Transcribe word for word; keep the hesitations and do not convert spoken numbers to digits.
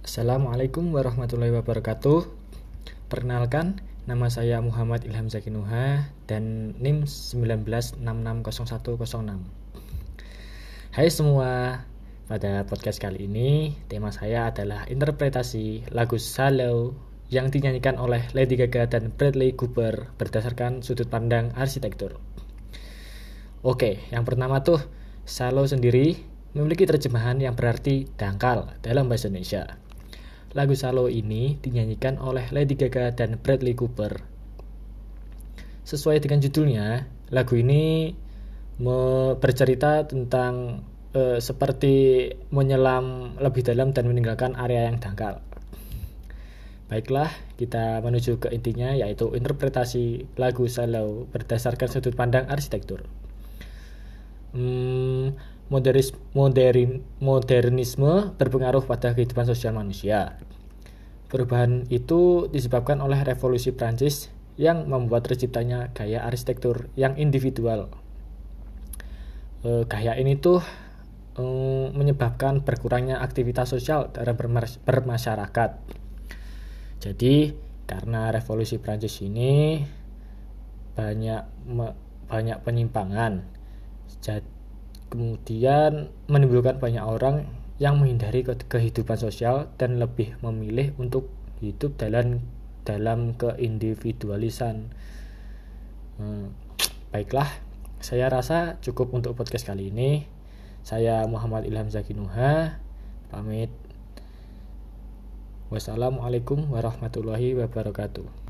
Assalamualaikum warahmatullahi wabarakatuh. Perkenalkan, nama saya Muhammad Ilham Zakinuha dan NIM satu sembilan enam enam nol satu nol enam. Hai semua, pada podcast kali ini tema saya adalah interpretasi lagu Shallow yang dinyanyikan oleh Lady Gaga dan Bradley Cooper berdasarkan sudut pandang arsitektur. Oke, yang pertama tuh, Shallow sendiri memiliki terjemahan yang berarti dangkal dalam bahasa Indonesia. Lagu Shallow ini dinyanyikan oleh Lady Gaga dan Bradley Cooper. Sesuai dengan judulnya, lagu ini bercerita tentang eh, seperti menyelam lebih dalam dan meninggalkan area yang dangkal. Baiklah, kita menuju ke intinya, yaitu interpretasi lagu Shallow berdasarkan sudut pandang arsitektur. Hmm, moderis, modern, modernisme berpengaruh pada kehidupan sosial manusia. Perubahan itu disebabkan oleh Revolusi Prancis yang membuat terciptanya gaya arsitektur yang individual. E, gaya ini tuh e, menyebabkan berkurangnya aktivitas sosial dalam bermasyarakat. Jadi karena Revolusi Prancis ini banyak me, banyak penyimpangan. Kemudian menimbulkan banyak orang yang menghindari kehidupan sosial dan lebih memilih untuk hidup dalam dalam keindividualisan. Hmm, baiklah, saya rasa cukup untuk podcast kali ini. Saya Muhammad Ilham Zakinuha, pamit. Wassalamualaikum warahmatullahi wabarakatuh.